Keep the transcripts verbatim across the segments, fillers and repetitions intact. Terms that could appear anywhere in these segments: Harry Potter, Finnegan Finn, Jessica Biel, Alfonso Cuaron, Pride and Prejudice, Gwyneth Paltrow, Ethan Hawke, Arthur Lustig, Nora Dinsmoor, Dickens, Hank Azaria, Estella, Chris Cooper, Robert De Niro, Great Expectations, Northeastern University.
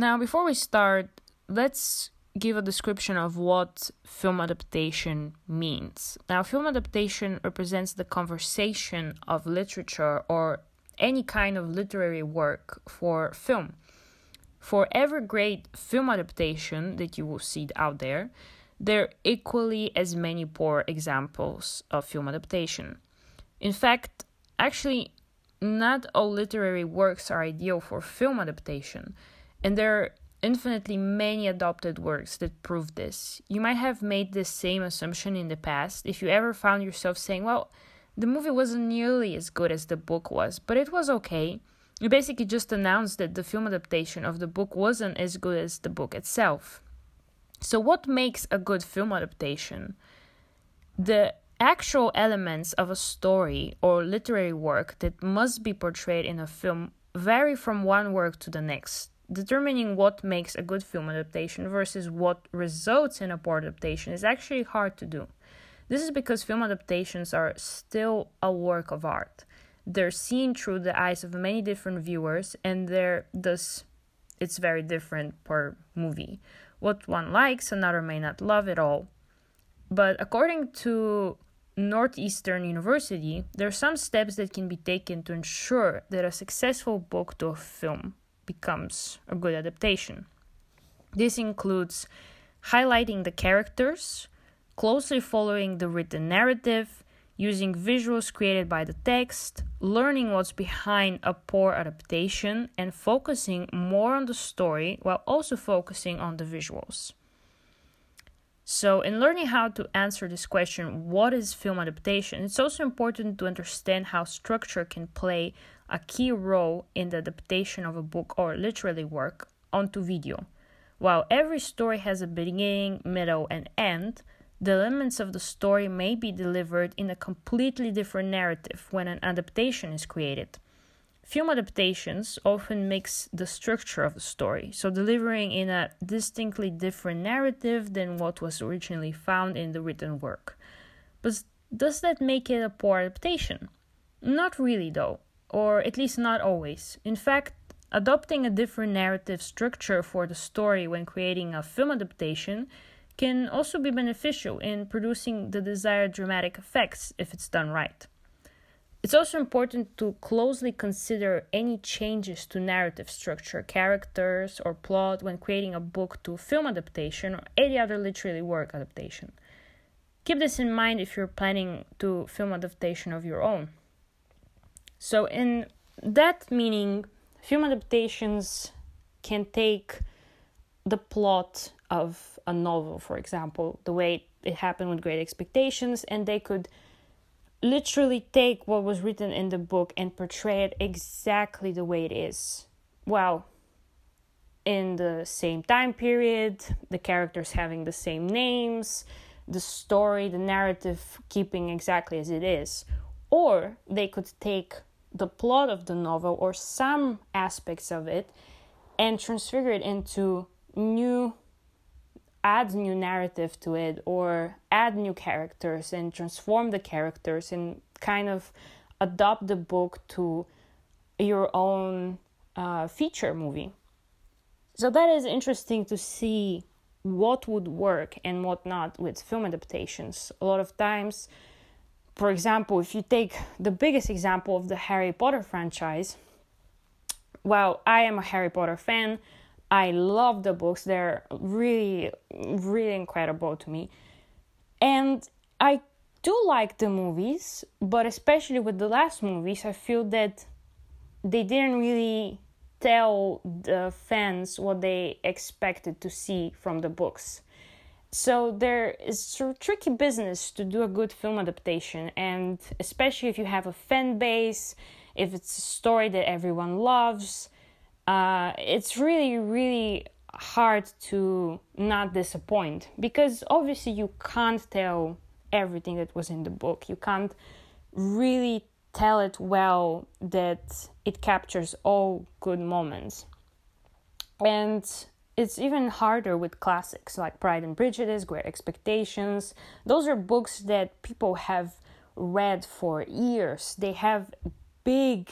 Now, before we start, let's give a description of what film adaptation means. Now, film adaptation represents the conversation of literature or any kind of literary work for film. For every great film adaptation that you will see out there, there are equally as many poor examples of film adaptation. In fact, actually, not all literary works are ideal for film adaptation, and there are infinitely many adopted works that prove this. You might have made the same assumption in the past if you ever found yourself saying, well, the movie wasn't nearly as good as the book was, but it was okay. You basically just announced that the film adaptation of the book wasn't as good as the book itself. So what makes a good film adaptation? The actual elements of a story or literary work that must be portrayed in a film vary from one work to the next. Determining what makes a good film adaptation versus what results in a poor adaptation is actually hard to do. This is because film adaptations are still a work of art. They're seen through the eyes of many different viewers, and they're thus it's very different per movie. What one likes, another may not love at all. But according to Northeastern University, there are some steps that can be taken to ensure that a successful book to a film becomes a good adaptation. This includes highlighting the characters, closely following the written narrative, using visuals created by the text, learning what's behind a poor adaptation, and focusing more on the story while also focusing on the visuals. So, in learning how to answer this question, what is film adaptation, it's also important to understand how structure can play a key role in the adaptation of a book or literary work onto video. While every story has a beginning, middle, and end, the elements of the story may be delivered in a completely different narrative when an adaptation is created. Film adaptations often mix the structure of the story, so delivering in a distinctly different narrative than what was originally found in the written work. But does that make it a poor adaptation? Not really, though, or at least not always. In fact, adopting a different narrative structure for the story when creating a film adaptation can also be beneficial in producing the desired dramatic effects if it's done right. It's also important to closely consider any changes to narrative structure, characters, or plot when creating a book to film adaptation or any other literary work adaptation. Keep this in mind if you're planning to film adaptation of your own. So in that meaning, film adaptations can take the plot of a novel, for example, the way it happened with Great Expectations, and they could literally take what was written in the book and portray it exactly the way it is. Well, in the same time period, the characters having the same names, the story, the narrative keeping exactly as it is. Or they could take the plot of the novel or some aspects of it and transfigure it into new, add new narrative to it, or add new characters and transform the characters and kind of adopt the book to your own uh, feature movie. So that is interesting to see what would work and what not with film adaptations. A lot of times, for example, if you take the biggest example of the Harry Potter franchise, well, I am a Harry Potter fan. I love the books. They're really, really incredible to me. And I do like the movies, but especially with the last movies, I feel that they didn't really tell the fans what they expected to see from the books. So there is a tricky business to do a good film adaptation, and especially if you have a fan base, if it's a story that everyone loves. Uh, it's really, really hard to not disappoint, because obviously you can't tell everything that was in the book. You can't really tell it well that it captures all good moments. And it's even harder with classics like Pride and Prejudice, Great Expectations. Those are books that people have read for years. They have big,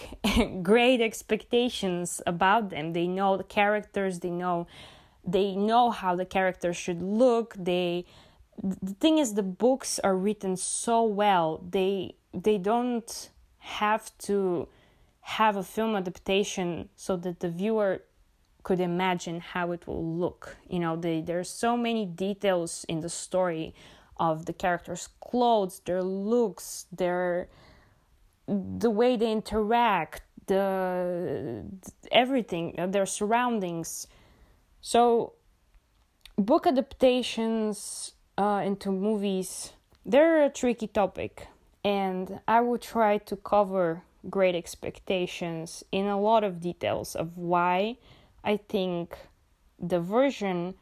great expectations about them. They know the characters, they know they know how the characters should look. They the thing is, the books are written so well. They they don't have to have a film adaptation so that the viewer could imagine how it will look. You know, they, there are so many details in the story of the characters' clothes, their looks, their the way they interact, the everything, their surroundings. So book adaptations uh, into movies, they're a tricky topic, and I will try to cover Great Expectations in a lot of details of why I think the version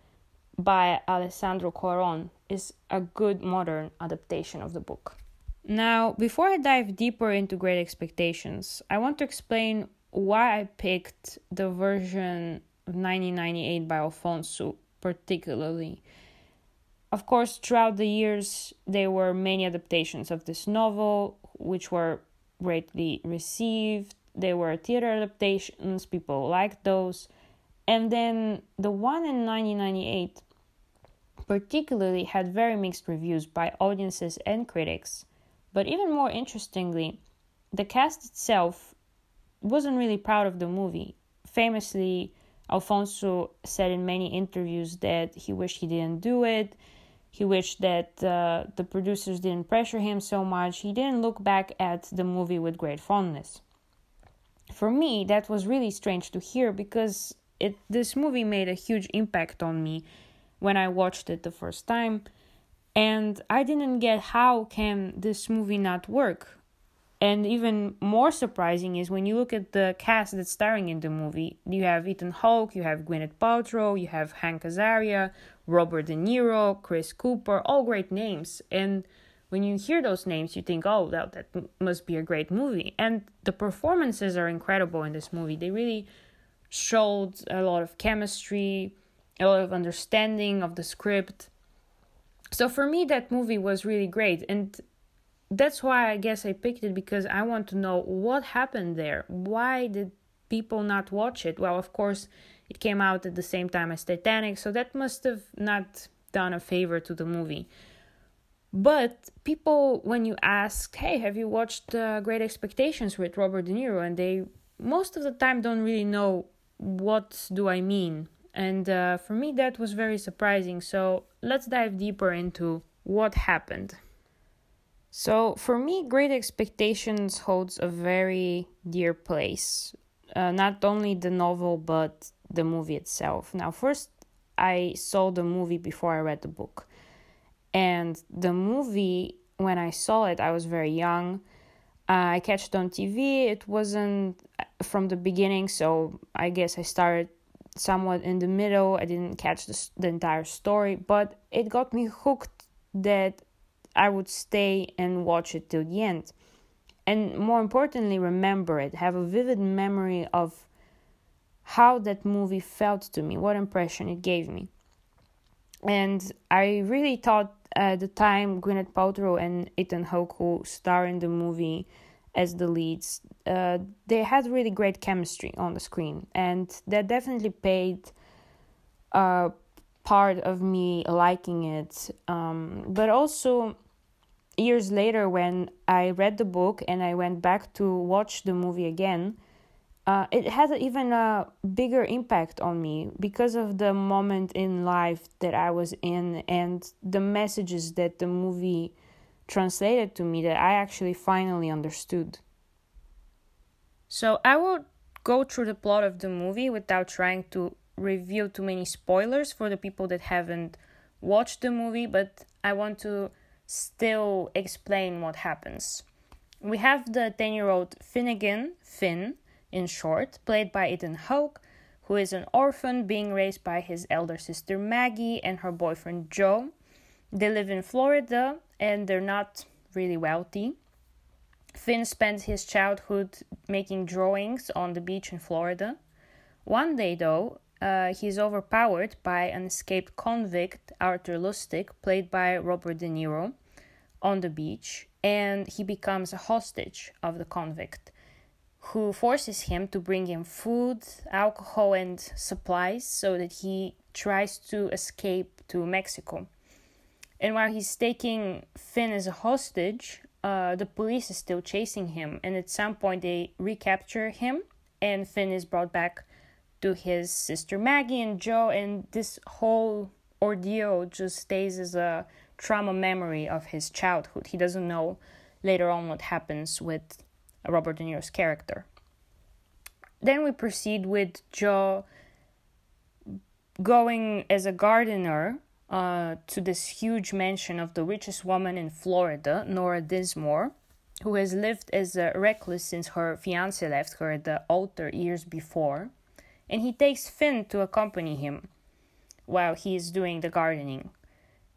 by Alfonso Cuaron is a good modern adaptation of the book. Now, before I dive deeper into Great Expectations, I want to explain why I picked the version of nineteen ninety-eight by Alfonso particularly. Of course, throughout the years, there were many adaptations of this novel, which were greatly received. There were theater adaptations, people liked those. And then the one in nineteen ninety-eight particularly had very mixed reviews by audiences and critics. But even more interestingly, the cast itself wasn't really proud of the movie. Famously, Alfonso said in many interviews that he wished he didn't do it. He wished that uh, the producers didn't pressure him so much. He didn't look back at the movie with great fondness. For me, that was really strange to hear, because it this movie made a huge impact on me when I watched it the first time. And I didn't get how can this movie not work. And even more surprising is when you look at the cast that's starring in the movie. You have Ethan Hawke, you have Gwyneth Paltrow, you have Hank Azaria, Robert De Niro, Chris Cooper, all great names. And when you hear those names, you think, oh, that, that must be a great movie. And the performances are incredible in this movie. They really showed a lot of chemistry, a lot of understanding of the script. So for me, that movie was really great, and that's why I guess I picked it, because I want to know what happened there. Why did people not watch it? Well, of course, it came out at the same time as Titanic, so that must have not done a favor to the movie. But people, when you ask, hey, have you watched uh, Great Expectations with Robert De Niro? And they, most of the time, don't really know what do I mean. And uh, for me, that was very surprising. So let's dive deeper into what happened. So for me, Great Expectations holds a very dear place. Uh, not only the novel, but the movie itself. Now, first, I saw the movie before I read the book. And the movie, when I saw it, I was very young. Uh, I catched it on T V. It wasn't from the beginning, so I guess I started somewhat in the middle. I didn't catch the, the entire story, but it got me hooked that I would stay and watch it till the end. And more importantly, remember it, have a vivid memory of how that movie felt to me, what impression it gave me. And I really thought at the time Gwyneth Paltrow and Ethan Hawke, who star in the movie as the leads, uh, they had really great chemistry on the screen, and that definitely played a uh, part of me liking it. Um, but also, years later, when I read the book and I went back to watch the movie again, uh, it had even a bigger impact on me because of the moment in life that I was in and the messages that the movie translated to me that I actually finally understood. So I will go through the plot of the movie without trying to reveal too many spoilers for the people that haven't watched the movie, but I want to still explain what happens. We have the ten-year-old Finnegan Finn, in short, played by Ethan Hawke, who is an orphan being raised by his elder sister Maggie and her boyfriend Joe. They live in Florida, and they're not really wealthy. Finn spends his childhood making drawings on the beach in Florida. One day, though, uh, he's overpowered by an escaped convict, Arthur Lustig, played by Robert De Niro, on the beach, and he becomes a hostage of the convict. who forces him to bring him food, alcohol, and supplies so that he tries to escape to Mexico. And while he's taking Finn as a hostage, uh, the police is still chasing him, and at some point they recapture him, and Finn is brought back to his sister Maggie and Joe, and this whole ordeal just stays as a trauma memory of his childhood. He doesn't know later on what happens with Robert De Niro's character. Then we proceed with Joe going as a gardener uh, to this huge mansion of the richest woman in Florida, Nora Dinsmoor, who has lived as a recluse since her fiancé left her at the altar years before. And he takes Finn to accompany him while he is doing the gardening.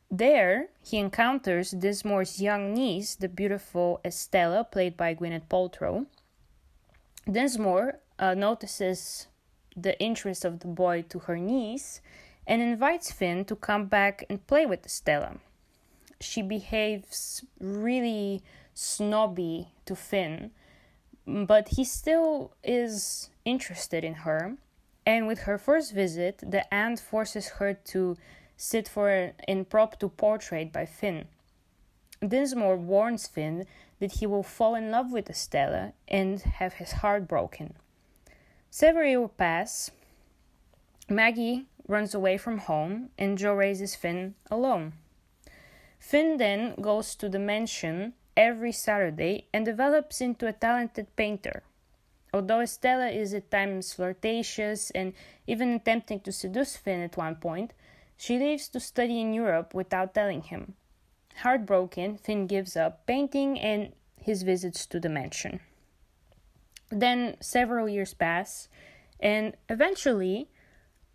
There, he encounters Dinsmoor's young niece, the beautiful Estella, played by Gwyneth Paltrow. Dinsmoor uh, notices the interest of the boy to her niece and invites Finn to come back and play with Estella. She behaves really snobby to Finn, but he still is interested in her. And with her first visit, the aunt forces her to sit for an impromptu portrait by Finn. Dinsmoor warns Finn that he will fall in love with Estella and have his heart broken. Several years pass. Maggie runs away from home and Joe raises Finn alone. Finn then goes to the mansion every Saturday and develops into a talented painter. Although Estella is at times flirtatious and even attempting to seduce Finn at one point, she leaves to study in Europe without telling him. Heartbroken, Finn gives up painting and his visits to the mansion. Then several years pass, and eventually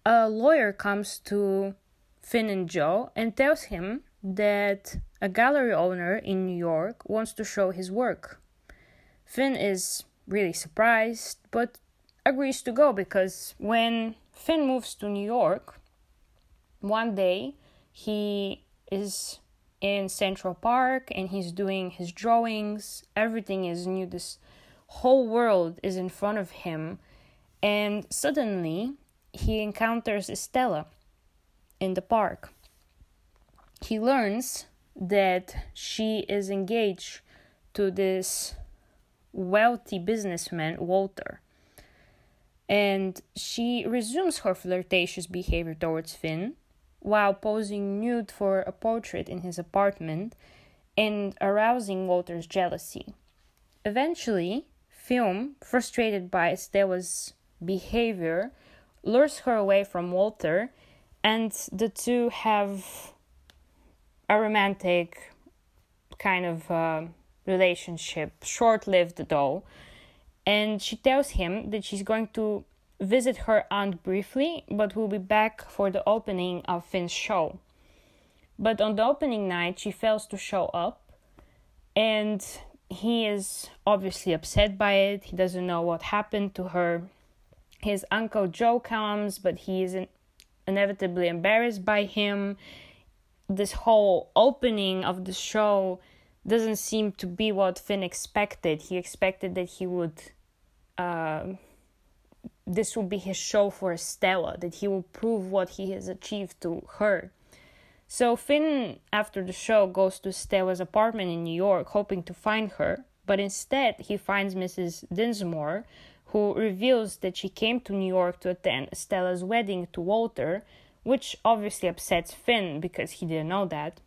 a lawyer comes to Finn and Joe and tells him that a gallery owner in New York wants to show his work. Finn is really surprised, but agrees to go because when Finn moves to New York, one day, he is in Central Park and he's doing his drawings. Everything is new. This whole world is in front of him. And suddenly, he encounters Estella in the park. He learns that she is engaged to this wealthy businessman, Walter. And she resumes her flirtatious behavior towards Finn, while posing nude for a portrait in his apartment and arousing Walter's jealousy. Eventually, Finn, frustrated by Estella's behavior, lures her away from Walter, and the two have a romantic kind of uh, relationship, short-lived though. And she tells him that she's going to visit her aunt briefly, but will be back for the opening of Finn's show. But on the opening night, she fails to show up, and he is obviously upset by it. He doesn't know what happened to her. His uncle Joe comes, but he is inevitably embarrassed by him. This whole opening of the show doesn't seem to be what Finn expected. He expected that he would... Uh, This will be his show for Estella, that he will prove what he has achieved to her. So Finn, after the show, goes to Estella's apartment in New York, hoping to find her. But instead, he finds Missus Dinsmoor, who reveals that she came to New York to attend Estella's wedding to Walter, which obviously upsets Finn because he didn't know that.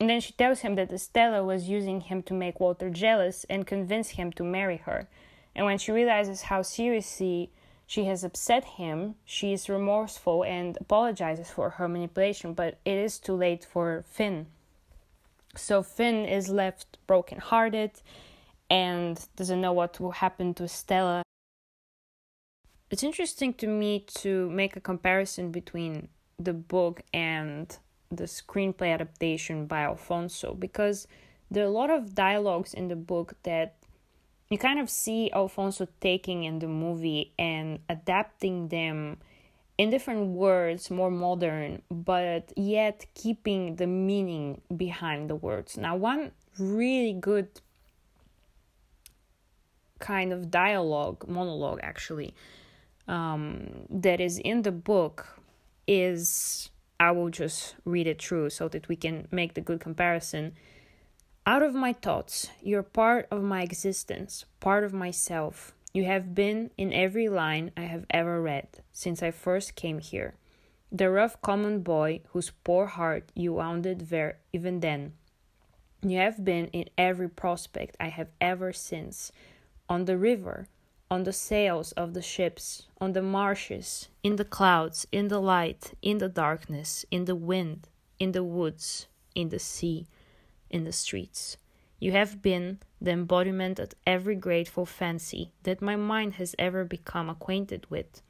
And then she tells him that Estella was using him to make Walter jealous and convince him to marry her. And when she realizes how seriously she has upset him, she is remorseful and apologizes for her manipulation, but it is too late for Finn. So Finn is left brokenhearted and doesn't know what will happen to Estella. It's interesting to me to make a comparison between the book and the screenplay adaptation by Alfonso, because there are a lot of dialogues in the book that you kind of see Alfonso taking in the movie and adapting them in different words, more modern, but yet keeping the meaning behind the words. Now, one really good kind of dialogue, monologue actually, um, that is in the book is, I will just read it through so that we can make the good comparison. Out of my thoughts, you're part of my existence, part of myself. You have been in every line I have ever read since I first came here. The rough common boy whose poor heart you wounded there even then. You have been in every prospect I have ever since. On the river, on the sails of the ships, on the marshes, in the clouds, in the light, in the darkness, in the wind, in the woods, in the sea, in the streets. You have been the embodiment of every grateful fancy that my mind has ever become acquainted with.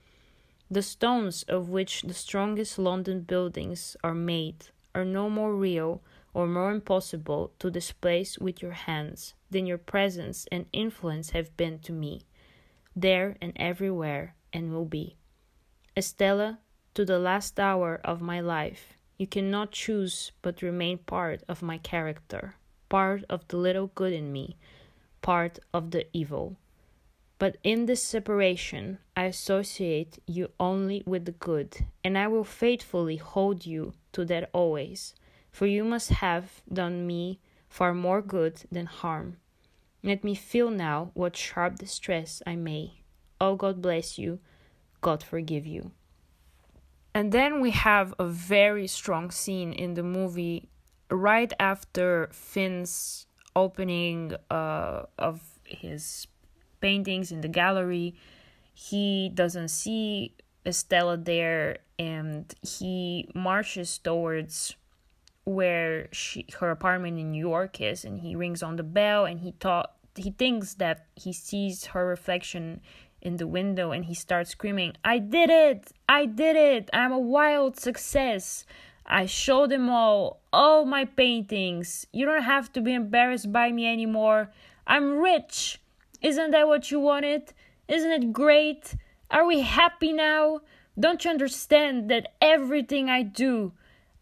The stones of which the strongest London buildings are made are no more real or more impossible to displace with your hands than your presence and influence have been to me, there and everywhere, and will be. Estella, to the last hour of my life, you cannot choose but remain part of my character, part of the little good in me, part of the evil. But in this separation, I associate you only with the good, and I will faithfully hold you to that always, for you must have done me far more good than harm. Let me feel now what sharp distress I may. Oh, God bless you. God forgive you. And then we have a very strong scene in the movie right after Finn's opening uh, of his paintings in the gallery. He doesn't see Estella there, and he marches towards where she, her apartment in New York is, and he rings on the bell, and he thought he thinks that he sees her reflection in the window, and he starts screaming, I did it! I did it! I'm a wild success! I showed them all, all my paintings! You don't have to be embarrassed by me anymore! I'm rich! Isn't that what you wanted? Isn't it great? Are we happy now? Don't you understand that everything I do,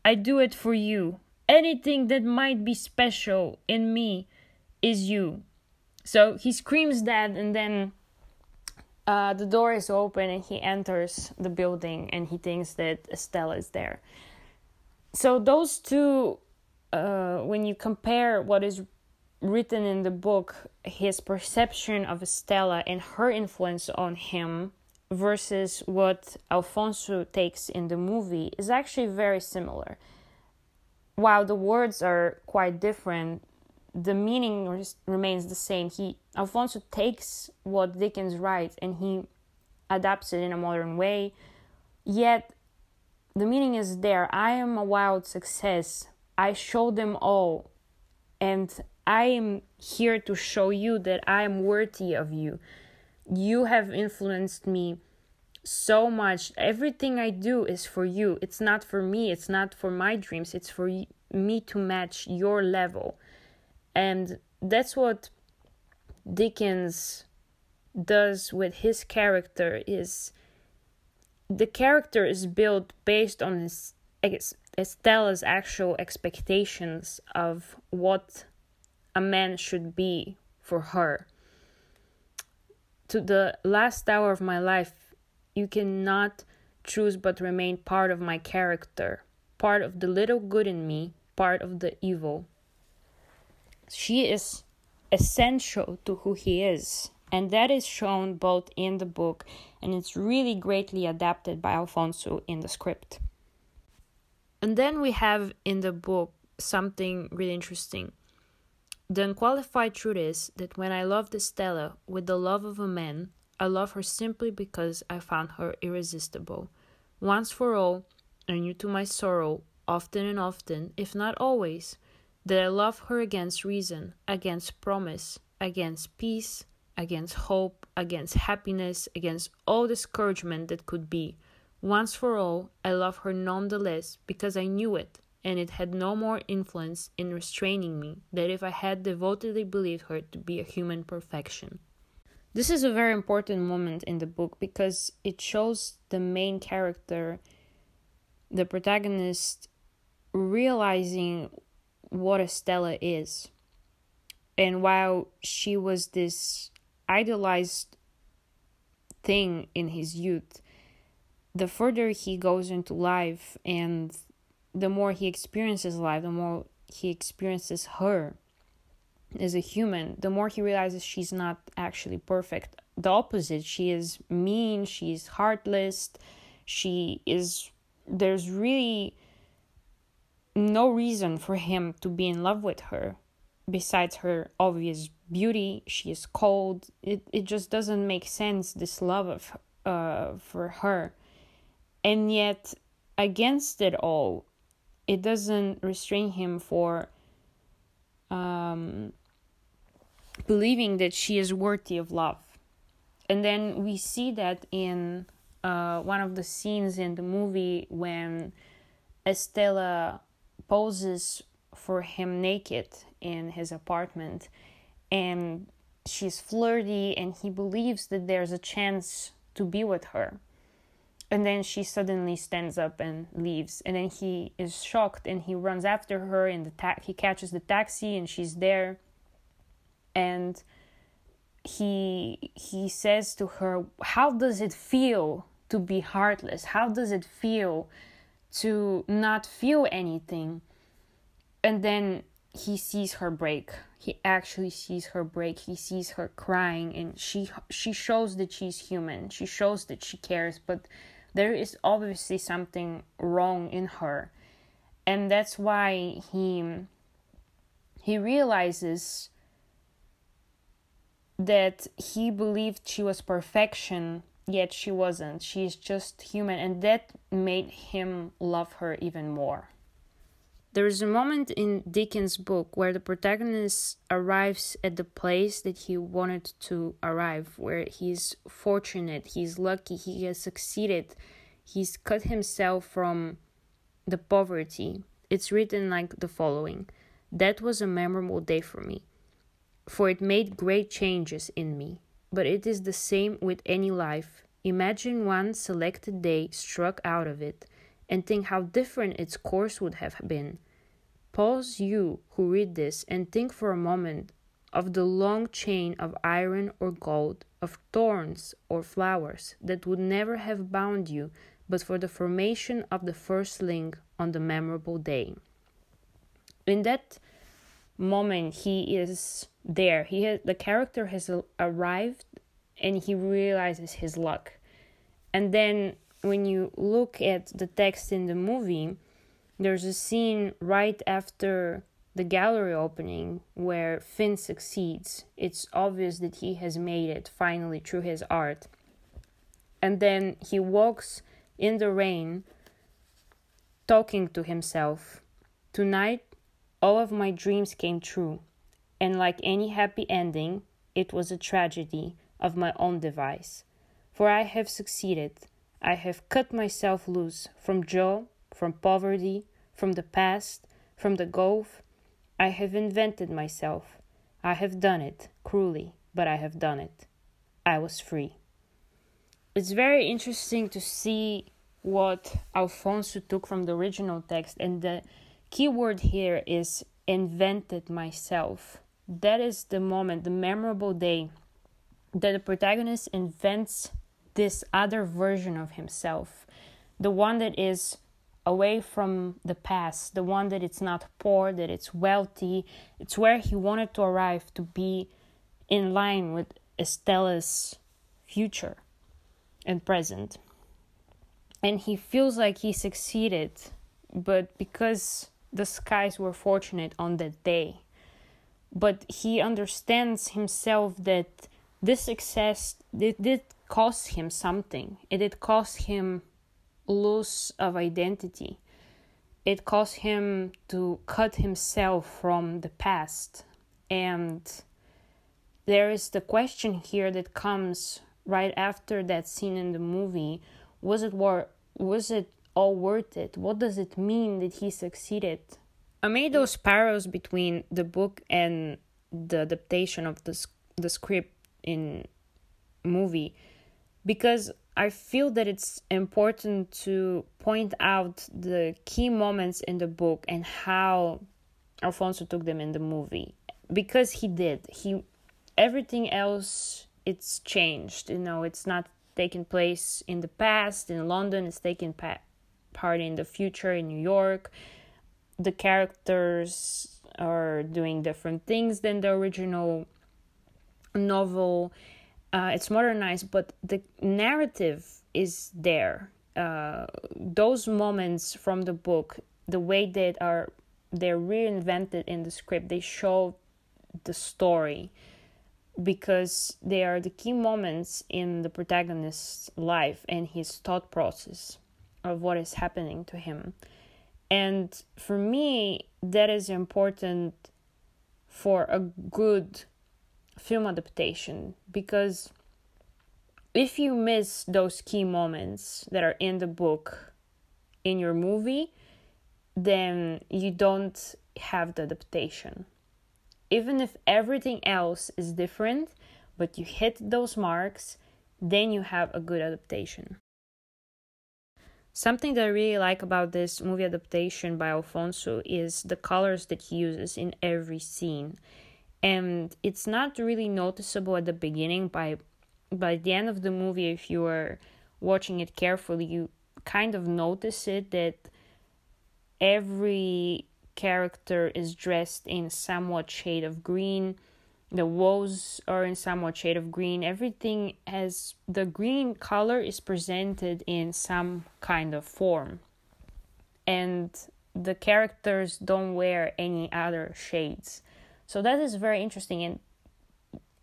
I do it for you? Anything that might be special in me is you. So he screams that, and then Uh, the door is open and he enters the building, and he thinks that Estella is there. So those two, uh, when you compare what is written in the book, his perception of Estella and her influence on him versus what Alfonso takes in the movie, is actually very similar. While the words are quite different, the meaning res- remains the same. He Alfonso takes what Dickens writes and he adapts it in a modern way, yet the meaning is there. I am a wild success. I show them all, and I am here to show you that I am worthy of you. You have influenced me so much. Everything I do is for you. It's not for me. It's not for my dreams. It's for y- me to match your level. And that's what Dickens does with his character. Is the character is built based on his, Estella's actual expectations of what a man should be for her. To the last hour of my life, you cannot choose but remain part of my character, part of the little good in me, part of the evil. She is essential to who he is, and that is shown both in the book, and it's really greatly adapted by Alfonso in the script. And then we have in the book something really interesting. The unqualified truth is that when I loved Estella with the love of a man, I loved her simply because I found her irresistible. Once for all, I knew to my sorrow, often and often, if not always, that I love her against reason, against promise, against peace, against hope, against happiness, against all discouragement that could be. Once for all, I love her nonetheless because I knew it, and it had no more influence in restraining me than if I had devotedly believed her to be a human perfection. This is a very important moment in the book because it shows the main character, the protagonist, realizing what Estella is. And while she was this idolized thing in his youth, the further he goes into life and the more he experiences life, the more he experiences her as a human, the more he realizes she's not actually perfect. The opposite, she is mean, she's heartless, she is... There's really no reason for him to be in love with her besides her obvious beauty. She is cold. It it just doesn't make sense, this love of uh for her. And yet, against it all, it doesn't restrain him for um believing that she is worthy of love. And then we see that in uh one of the scenes in the movie when Estella poses for him naked in his apartment, and she's flirty and he believes that there's a chance to be with her, and then she suddenly stands up and leaves, and then he is shocked and he runs after her, and the ta- he catches the taxi and she's there, and he he says to her, how does it feel to be heartless? How does it feel to not feel anything? And then he sees her break. He actually sees her break. He sees her crying, and she she shows that she's human. She shows that she cares, but there is obviously something wrong in her. And that's why he he realizes that he believed she was perfection, yet she wasn't. She's just human, and that made him love her even more. There is a moment in Dickens' book where the protagonist arrives at the place that he wanted to arrive, where he's fortunate, he's lucky, he has succeeded, he's cut himself from the poverty. It's written like the following: "That was a memorable day for me, for it made great changes in me. But it is the same with any life. Imagine one selected day struck out of it, and think how different its course would have been. Pause, you who read this, and think for a moment of the long chain of iron or gold, of thorns or flowers, that would never have bound you but for the formation of the first link on the memorable day." In that moment, he is there. He has, the character has arrived, and he realizes his luck. And then when you look at the text in the movie, there's a scene right after the gallery opening where Finn succeeds. It's obvious that he has made it finally through his art. And then he walks in the rain, talking to himself. "Tonight, all of my dreams came true, and like any happy ending, it was a tragedy of my own device. For I have succeeded. I have cut myself loose from Joe, from poverty, from the past, from the gulf. I have invented myself. I have done it, cruelly, but I have done it. I was free." It's very interesting to see what Alfonso took from the original text, and the key word here is "invented myself." That is the moment, the memorable day, that the protagonist invents this other version of himself, the one that is away from the past, the one that it's not poor, that it's wealthy. It's where he wanted to arrive, to be in line with Estella's future and present. And he feels like he succeeded, but because the skies were fortunate on that day. But he understands himself that this success did, did cost him something. It did cost him loss of identity. It cost him to cut himself from the past. And there is the question here that comes right after that scene in the movie: was it war- was it all worth it? What does it mean that he succeeded? I made those parallels between the book and the adaptation of the the script in movie, because I feel that it's important to point out the key moments in the book and how Alfonso took them in the movie, because he did. He everything else it's changed. You know, it's not taking place in the past in London. It's taking pa- part in the future in New York. The characters are doing different things than the original novel. Uh, it's modernized, but the narrative is there. Uh, those moments from the book, the way that are they're reinvented in the script, they show the story because they are the key moments in the protagonist's life and his thought process of what is happening to him. And for me, that is important for a good film adaptation, because if you miss those key moments that are in the book in your movie, then you don't have the adaptation. Even if everything else is different, but you hit those marks, then you have a good adaptation. Something that I really like about this movie adaptation by Alfonso is the colors that he uses in every scene. And it's not really noticeable at the beginning, by, by the end of the movie, if you are watching it carefully, you kind of notice it that every character is dressed in somewhat shade of green. The walls are in somewhat shade of green. Everything has the green color is presented in some kind of form. And the characters don't wear any other shades. So that is very interesting. And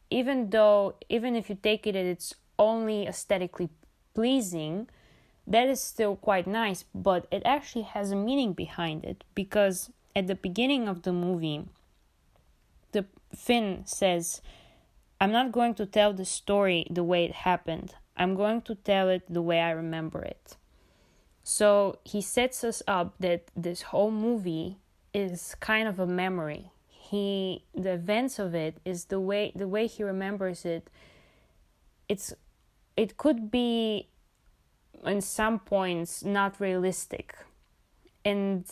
even though, even if you take it, it's only aesthetically pleasing, that is still quite nice, but it actually has a meaning behind it, because at the beginning of the movie, the Finn says, "I'm not going to tell the story the way it happened. I'm going to tell it the way I remember it." So he sets us up that this whole movie is kind of a memory. He, the events of it is the way the way he remembers it. It's, it could be in some points not realistic, and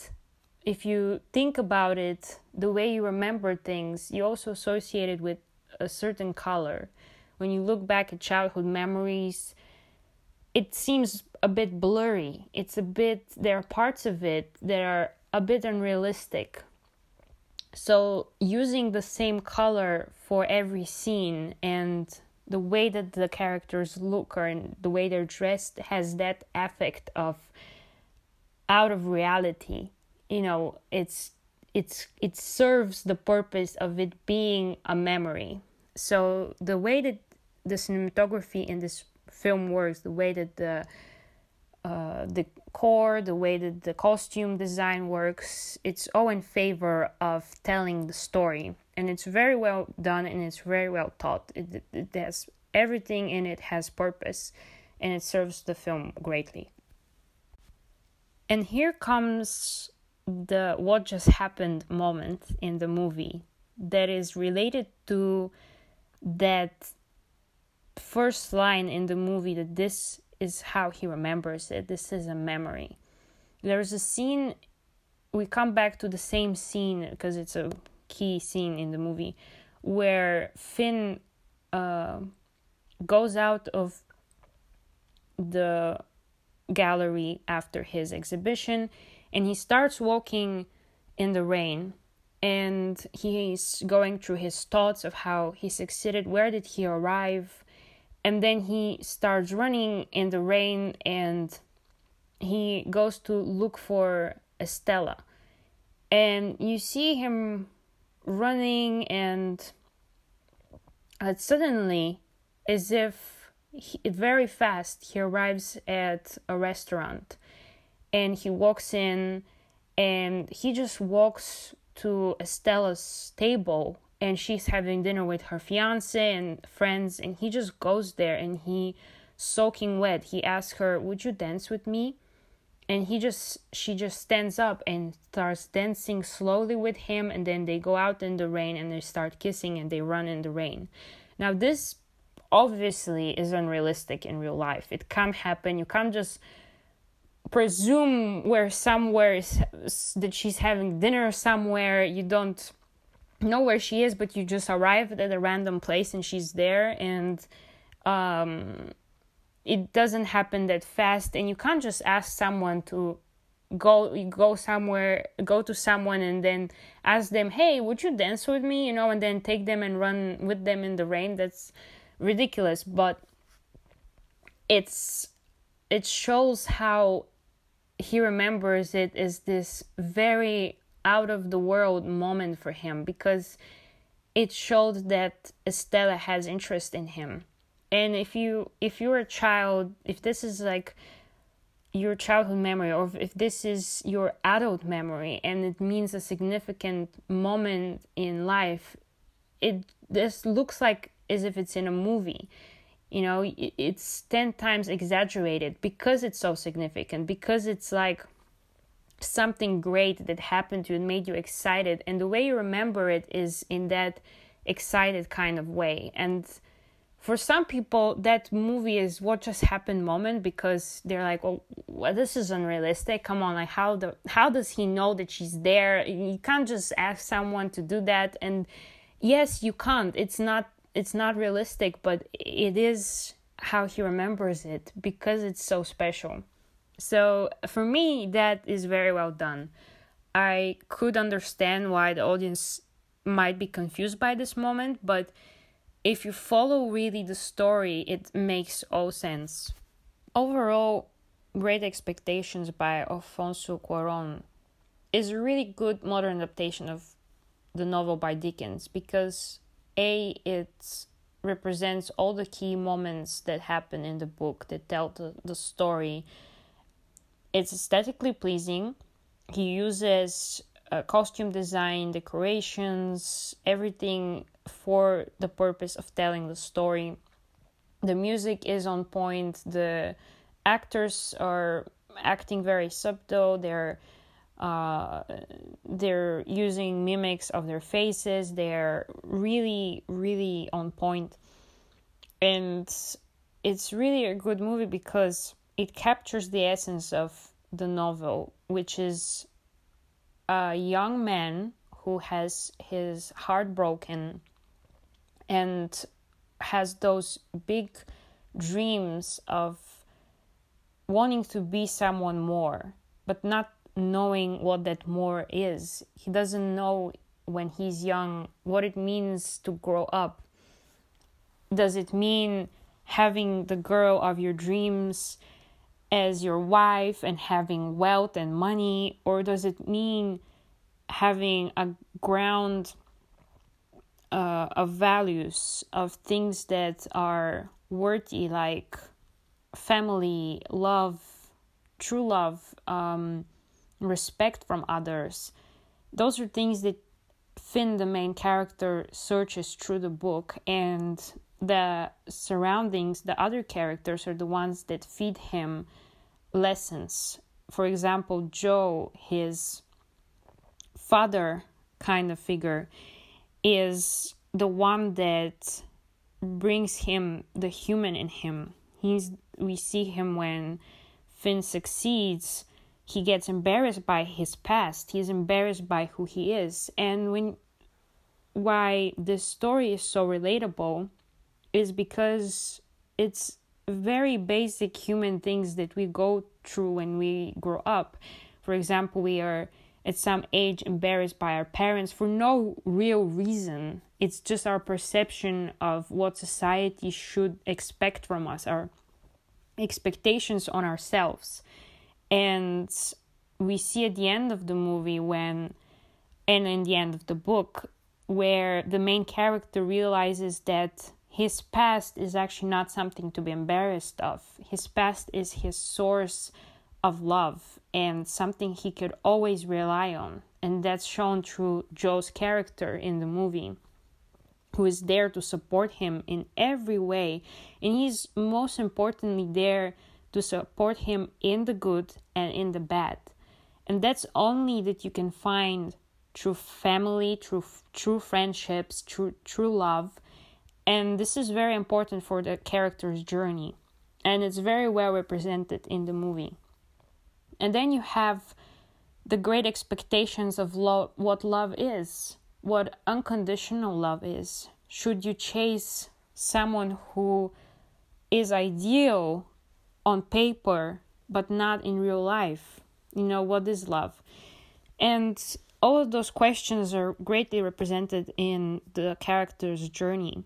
if you think about it, the way you remember things, you also associate it with a certain color. When you look back at childhood memories, it seems a bit blurry. It's a bit, there are parts of it that are a bit unrealistic. So using the same color for every scene and the way that the characters look or the way they're dressed has that effect of out of reality. You know, it's it's it serves the purpose of it being a memory. So the way that the cinematography in this film works, the way that the uh, the decor, the way that the costume design works, it's all in favor of telling the story. And it's very well done and it's very well taught. It, it has everything in it has purpose and it serves the film greatly. And here comes the what just happened moment in the movie that is related to that first line in the movie that this is how he remembers it. This is a memory. There is a scene, we come back to the same scene because it's a key scene in the movie, where Finn uh, goes out of the gallery after his exhibition and he starts walking in the rain, and he's going through his thoughts of how he succeeded, where did he arrive, and then he starts running in the rain and he goes to look for Estella, and you see him running, and suddenly, as if he, very fast, he arrives at a restaurant and he walks in and he just walks to Estella's table, and she's having dinner with her fiance and friends, and he just goes there and he, soaking wet, he asks her, "Would you dance with me?" And he just, she just stands up and starts dancing slowly with him. And then they go out in the rain and they start kissing and they run in the rain. Now, this obviously is unrealistic in real life. It can't happen. You can't just presume where somewhere is, that she's having dinner somewhere. You don't know where she is, but you just arrived at a random place and she's there, and um, it doesn't happen that fast, and you can't just ask someone to go go somewhere, go to someone and then ask them, hey, would you dance with me, you know, and then take them and run with them in the rain. That's ridiculous. But it's it shows how he remembers it as this very out of the world moment for him, because it showed that Estella has interest in him. And if you if you're a child, if this is like your childhood memory, or if this is your adult memory and it means a significant moment in life, it this looks like as if it's in a movie. You know, it's ten times exaggerated because it's so significant, because it's like something great that happened to you and made you excited. And the way you remember it is in that excited kind of way. And for some people, that movie is what just happened moment, because they're like, oh, well, this is unrealistic. Come on, like how the how does he know that she's there? You can't just ask someone to do that. And yes, you can't. It's not. It's not realistic, but it is how he remembers it because it's so special. So for me, that is very well done. I could understand why the audience might be confused by this moment, but if you follow really the story, it makes all sense. Overall, Great Expectations by Alfonso Cuaron is a really good modern adaptation of the novel by Dickens, because A, it represents all the key moments that happen in the book that tell the, the story. It's aesthetically pleasing. He uses uh, costume design, decorations, everything for the purpose of telling the story. The music is on point. The actors are acting very subtle. They're Uh, they're using mimics of their faces. They're really, really on point. And it's really a good movie because it captures the essence of the novel, which is a young man who has his heart broken and has those big dreams of wanting to be someone more, but not knowing what that more is. He doesn't know when he's young what it means to grow up. Does it mean having the girl of your dreams as your wife and having wealth and money, or does it mean having a ground uh, of values, of things that are worthy, like family, love, true love, um respect from others? Those are things that Finn, the main character, searches through the book, and the surroundings, the other characters, are the ones that feed him lessons. For example, Joe, his father kind of figure, is the one that brings him the human in him. He's, we see him when Finn succeeds, he gets embarrassed by his past. He's embarrassed by who he is. And when, why this story is so relatable is because it's very basic human things that we go through when we grow up. For example, we are at some age embarrassed by our parents for no real reason. It's just our perception of what society should expect from us, our expectations on ourselves. And we see at the end of the movie when, and in the end of the book, where the main character realizes that his past is actually not something to be embarrassed of. His past is his source of love and something he could always rely on. And that's shown through Joe's character in the movie, who is there to support him in every way. And he's most importantly there to support him in the good and in the bad. And that's only that you can find through family, through true friendships, through true love. And this is very important for the character's journey. And it's very well represented in the movie. And then you have the great expectations of lo- what love is. what unconditional love is. Should you chase someone who is ideal on paper but not in real life? You know, what is love? And all of those questions are greatly represented in the character's journey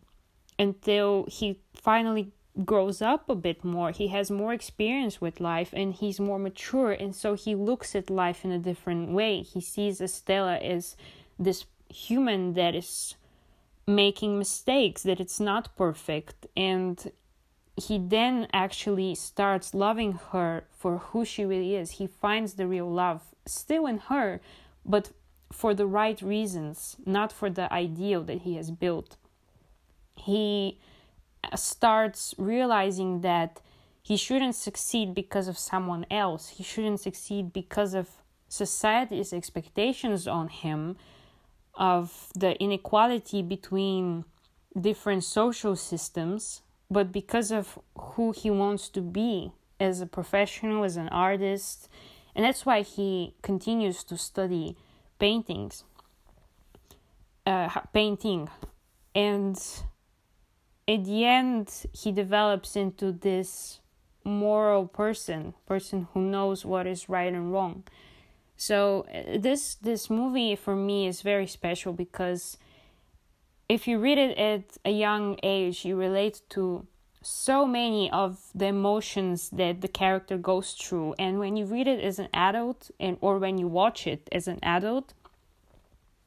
until he finally grows up a bit more. He has more experience with life and he's more mature, and so he looks at life in a different way. He sees Estella as this human that is making mistakes, that it's not perfect, and he then actually starts loving her for who she really is. He finds the real love still in her, but for the right reasons, not for the ideal that he has built. He starts realizing that he shouldn't succeed because of someone else. He shouldn't succeed because of society's expectations on him, of the inequality between different social systems, but because of who he wants to be as a professional, as an artist. And that's why he continues to study paintings, uh, painting. And at the end, he develops into this moral person, person who knows what is right and wrong. So this this movie for me is very special because if you read it at a young age, you relate to so many of the emotions that the character goes through. And when you read it as an adult, and or when you watch it as an adult,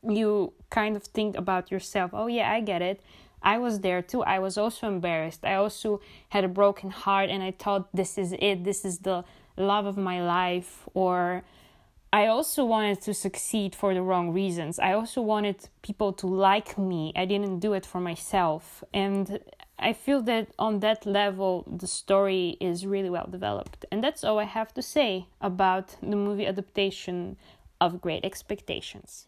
you kind of think about yourself. Oh yeah, I get it. I was there too. I was also embarrassed. I also had a broken heart and I thought this is it. This is the love of my life. Or I also wanted to succeed for the wrong reasons. I also wanted people to like me. I didn't do it for myself. And I feel that on that level, the story is really well developed. And that's all I have to say about the movie adaptation of Great Expectations.